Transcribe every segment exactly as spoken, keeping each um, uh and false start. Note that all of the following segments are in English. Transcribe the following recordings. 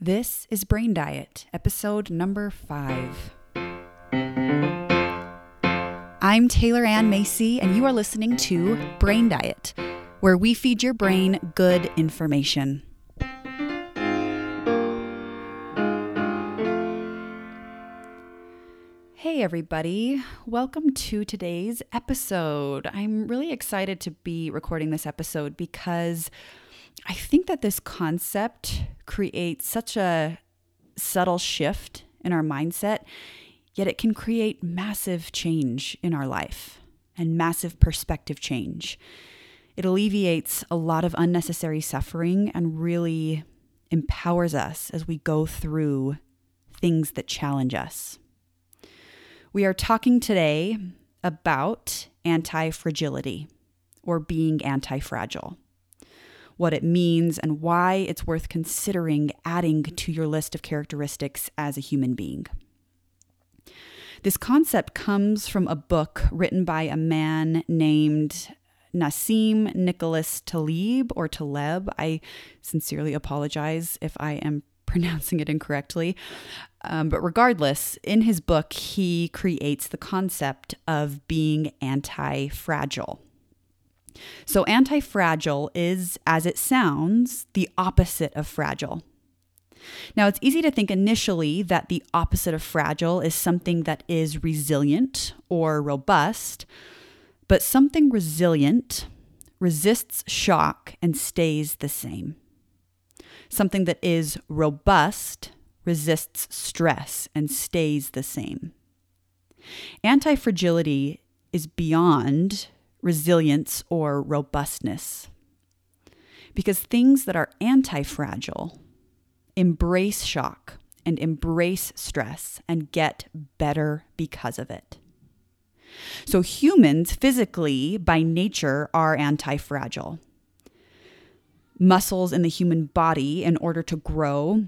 This is Brain Diet, episode number five. I'm Taylor Ann Macy, and you are listening to Brain Diet, where we feed your brain good information. Hey everybody, welcome to today's episode. I'm really excited to be recording this episode because I think that this concept creates such a subtle shift in our mindset, yet it can create massive change in our life and massive perspective change. It alleviates a lot of unnecessary suffering and really empowers us as we go through things that challenge us. We are talking today about anti-fragility, or being anti-fragile, what it means and why it's worth considering adding to your list of characteristics as a human being. This concept comes from a book written by a man named Nassim Nicholas Taleb or Taleb. I sincerely apologize if I am pronouncing it incorrectly. Um, but regardless, in his book, he creates the concept of being anti-fragile. So anti-fragile is, as it sounds, the opposite of fragile. Now, it's easy to think initially that the opposite of fragile is something that is resilient or robust, but something resilient resists shock and stays the same. Something that is robust resists stress and stays the same. Anti-fragility is beyond resilience or robustness, because things that are anti-fragile embrace shock and embrace stress and get better because of it. So humans physically by nature are anti-fragile. Muscles in the human body, in order to grow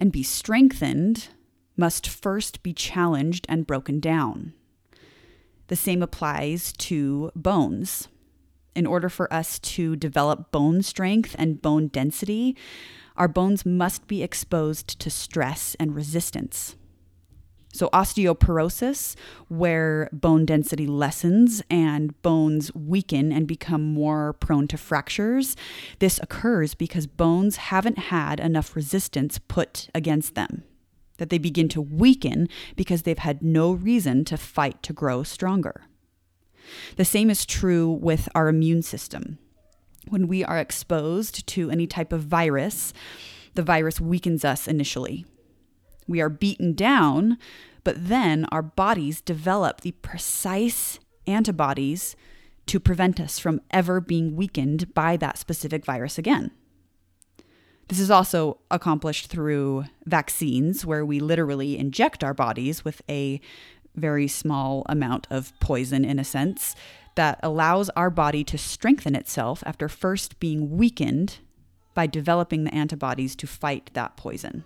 and be strengthened, must first be challenged and broken down. The same applies to bones. In order for us to develop bone strength and bone density, our bones must be exposed to stress and resistance. So osteoporosis, where bone density lessens and bones weaken and become more prone to fractures, this occurs because bones haven't had enough resistance put against them, that they begin to weaken because they've had no reason to fight to grow stronger. The same is true with our immune system. When we are exposed to any type of virus, the virus weakens us initially. We are beaten down, but then our bodies develop the precise antibodies to prevent us from ever being weakened by that specific virus again. This is also accomplished through vaccines, where we literally inject our bodies with a very small amount of poison, in a sense, that allows our body to strengthen itself after first being weakened by developing the antibodies to fight that poison.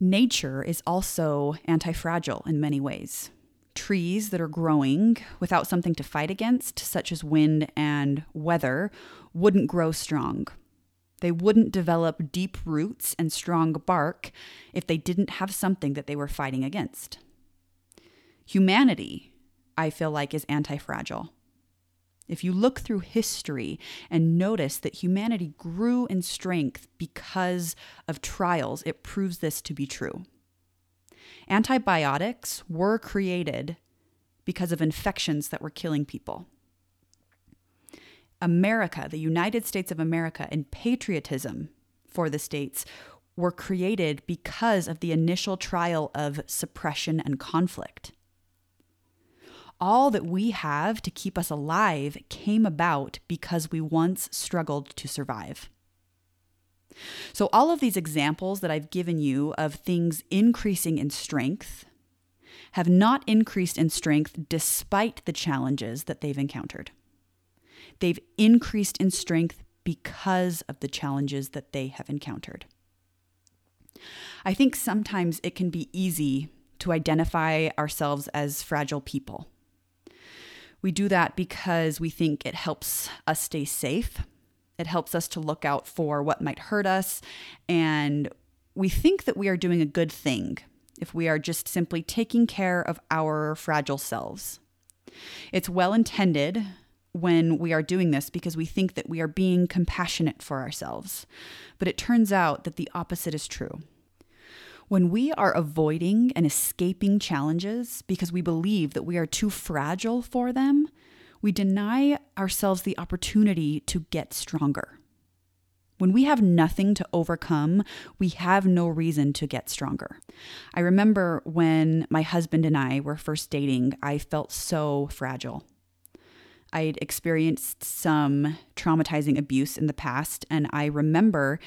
Nature is also anti-fragile in many ways. Trees that are growing without something to fight against, such as wind and weather, wouldn't grow strong. They wouldn't develop deep roots and strong bark if they didn't have something that they were fighting against. Humanity, I feel like, is anti-fragile. If you look through history and notice that humanity grew in strength because of trials, it proves this to be true. Antibiotics were created because of infections that were killing people. America, the United States of America, and patriotism for the states were created because of the initial trial of suppression and conflict. All that we have to keep us alive came about because we once struggled to survive. So all of these examples that I've given you of things increasing in strength have not increased in strength despite the challenges that they've encountered. They've increased in strength because of the challenges that they have encountered. I think sometimes it can be easy to identify ourselves as fragile people. We do that because we think it helps us stay safe. It helps us to look out for what might hurt us, and we think that we are doing a good thing if we are just simply taking care of our fragile selves. It's well-intended when we are doing this because we think that we are being compassionate for ourselves. But it turns out that the opposite is true. When we are avoiding and escaping challenges because we believe that we are too fragile for them, we deny ourselves the opportunity to get stronger. When we have nothing to overcome, we have no reason to get stronger. I remember when my husband and I were first dating, I felt so fragile. I'd experienced some traumatizing abuse in the past, and I remember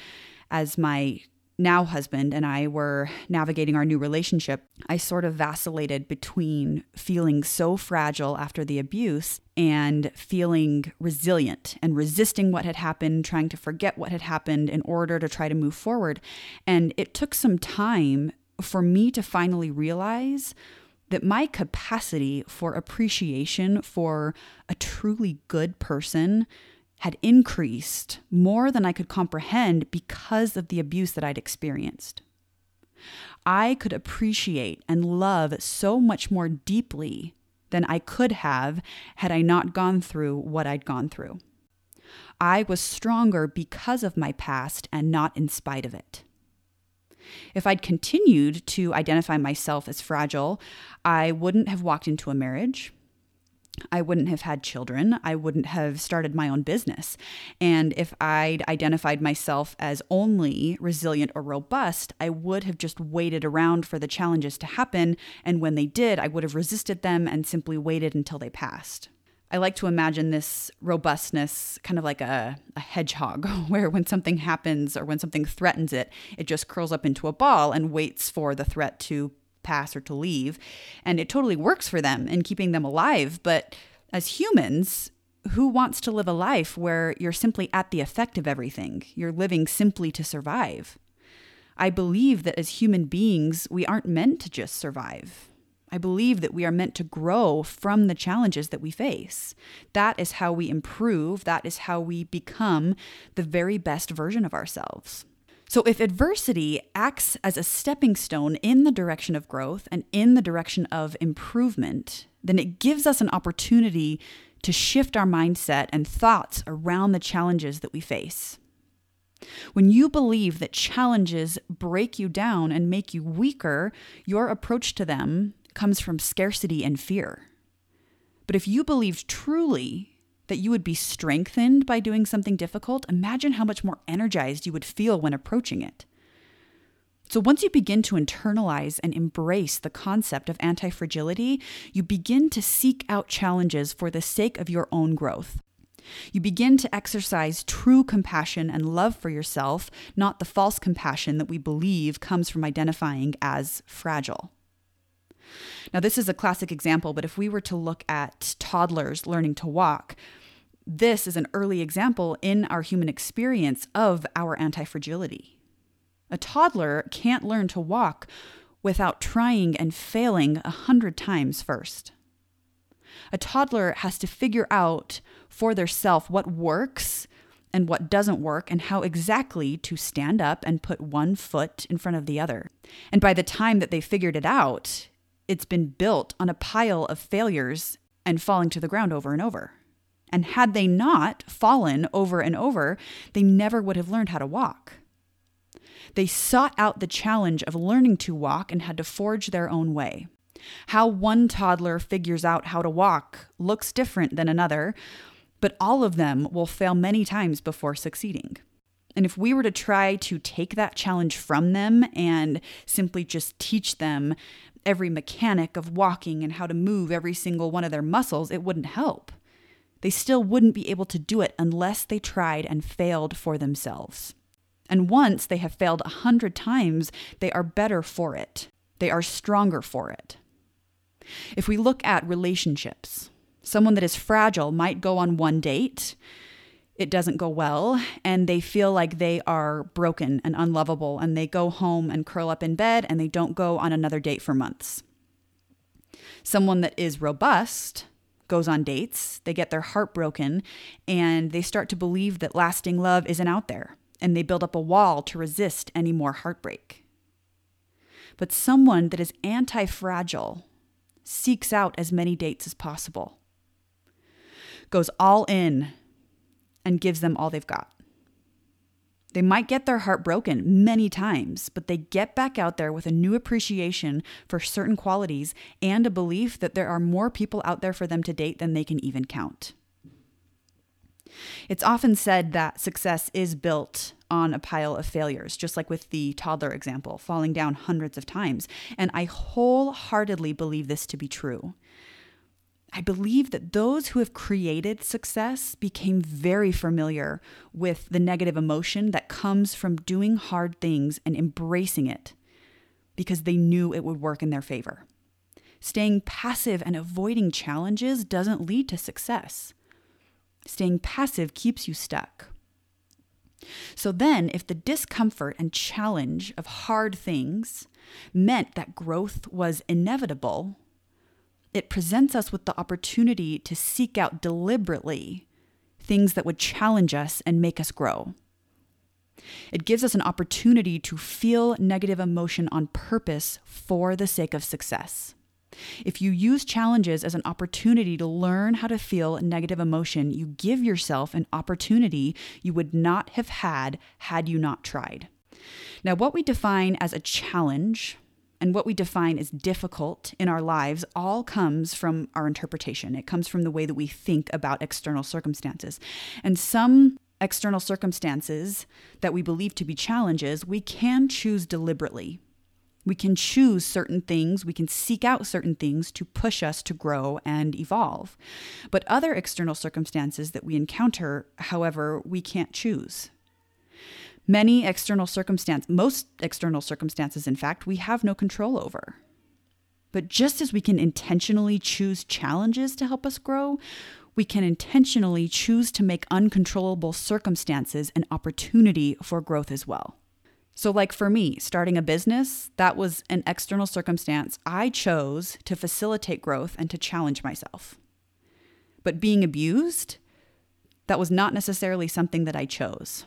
as my now husband and I were navigating our new relationship, I sort of vacillated between feeling so fragile after the abuse and feeling resilient and resisting what had happened, trying to forget what had happened in order to try to move forward. And it took some time for me to finally realize that my capacity for appreciation for a truly good person had increased more than I could comprehend because of the abuse that I'd experienced. I could appreciate and love so much more deeply than I could have had I not gone through what I'd gone through. I was stronger because of my past and not in spite of it. If I'd continued to identify myself as fragile, I wouldn't have walked into a marriage. I wouldn't have had children. I wouldn't have started my own business. And if I'd identified myself as only resilient or robust, I would have just waited around for the challenges to happen. And when they did, I would have resisted them and simply waited until they passed. I like to imagine this robustness kind of like a, a hedgehog, where when something happens or when something threatens it, it just curls up into a ball and waits for the threat to pass or to leave. And it totally works for them in keeping them alive. But as humans, who wants to live a life where you're simply at the effect of everything? You're living simply to survive. I believe that as human beings, we aren't meant to just survive. I believe that we are meant to grow from the challenges that we face. That is how we improve. That is how we become the very best version of ourselves. So if adversity acts as a stepping stone in the direction of growth and in the direction of improvement, then it gives us an opportunity to shift our mindset and thoughts around the challenges that we face. When you believe that challenges break you down and make you weaker, your approach to them comes from scarcity and fear. But if you believed truly that you would be strengthened by doing something difficult, imagine how much more energized you would feel when approaching it. So once you begin to internalize and embrace the concept of anti-fragility, you begin to seek out challenges for the sake of your own growth. You begin to exercise true compassion and love for yourself, not the false compassion that we believe comes from identifying as fragile. Now, this is a classic example, but if we were to look at toddlers learning to walk, this is an early example in our human experience of our anti-fragility. A toddler can't learn to walk without trying and failing a hundred times first. A toddler has to figure out for themselves what works and what doesn't work and how exactly to stand up and put one foot in front of the other. And by the time that they figured it out, it's been built on a pile of failures and falling to the ground over and over. And had they not fallen over and over, they never would have learned how to walk. They sought out the challenge of learning to walk and had to forge their own way. How one toddler figures out how to walk looks different than another, but all of them will fail many times before succeeding. And if we were to try to take that challenge from them and simply just teach them every mechanic of walking and how to move every single one of their muscles, it wouldn't help. They still wouldn't be able to do it unless they tried and failed for themselves. And once they have failed a hundred times, they are better for it. They are stronger for it. If we look at relationships, someone that is fragile might go on one date, it doesn't go well, and they feel like they are broken and unlovable, and they go home and curl up in bed, and they don't go on another date for months. Someone that is robust goes on dates, they get their heart broken, and they start to believe that lasting love isn't out there, and they build up a wall to resist any more heartbreak. But someone that is anti-fragile seeks out as many dates as possible, goes all in, and gives them all they've got. They might get their heart broken many times, but they get back out there with a new appreciation for certain qualities and a belief that there are more people out there for them to date than they can even count. It's often said that success is built on a pile of failures, just like with the toddler example, falling down hundreds of times. And I wholeheartedly believe this to be true. I believe that those who have created success became very familiar with the negative emotion that comes from doing hard things and embracing it because they knew it would work in their favor. Staying passive and avoiding challenges doesn't lead to success. Staying passive keeps you stuck. So then, if the discomfort and challenge of hard things meant that growth was inevitable, it presents us with the opportunity to seek out deliberately things that would challenge us and make us grow. It gives us an opportunity to feel negative emotion on purpose for the sake of success. If you use challenges as an opportunity to learn how to feel negative emotion, you give yourself an opportunity you would not have had had you not tried. Now, what we define as a challenge and what we define as difficult in our lives all comes from our interpretation. It comes from the way that we think about external circumstances. And some external circumstances that we believe to be challenges, we can choose deliberately. We can choose certain things, we can seek out certain things to push us to grow and evolve. But other external circumstances that we encounter, however, we can't choose. Many external circumstances, most external circumstances, in fact, we have no control over. But just as we can intentionally choose challenges to help us grow, we can intentionally choose to make uncontrollable circumstances an opportunity for growth as well. So like for me, starting a business, that was an external circumstance I chose to facilitate growth and to challenge myself. But being abused, that was not necessarily something that I chose,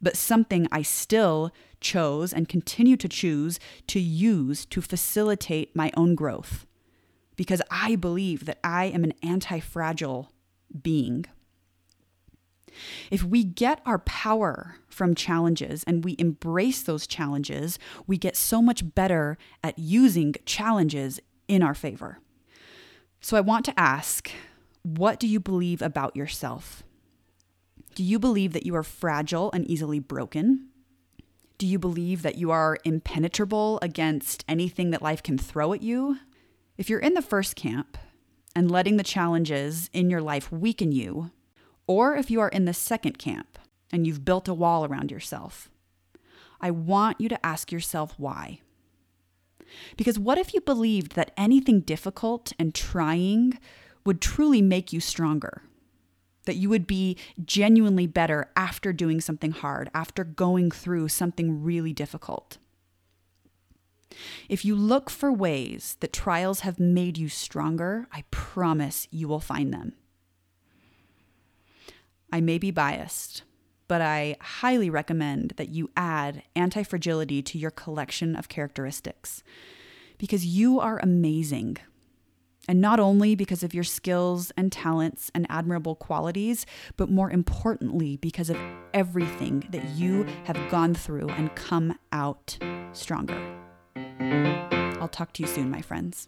but something I still chose and continue to choose to use to facilitate my own growth, because I believe that I am an anti-fragile being. If we get our power from challenges and we embrace those challenges, we get so much better at using challenges in our favor. So I want to ask, what do you believe about yourself? Do you believe that you are fragile and easily broken? Do you believe that you are impenetrable against anything that life can throw at you? If you're in the first camp and letting the challenges in your life weaken you, or if you are in the second camp and you've built a wall around yourself, I want you to ask yourself why. Because what if you believed that anything difficult and trying would truly make you stronger? That you would be genuinely better after doing something hard, after going through something really difficult? If you look for ways that trials have made you stronger, I promise you will find them. I may be biased, but I highly recommend that you add anti-fragility to your collection of characteristics, because you are amazing. And not only because of your skills and talents and admirable qualities, but more importantly, because of everything that you have gone through and come out stronger. I'll talk to you soon, my friends.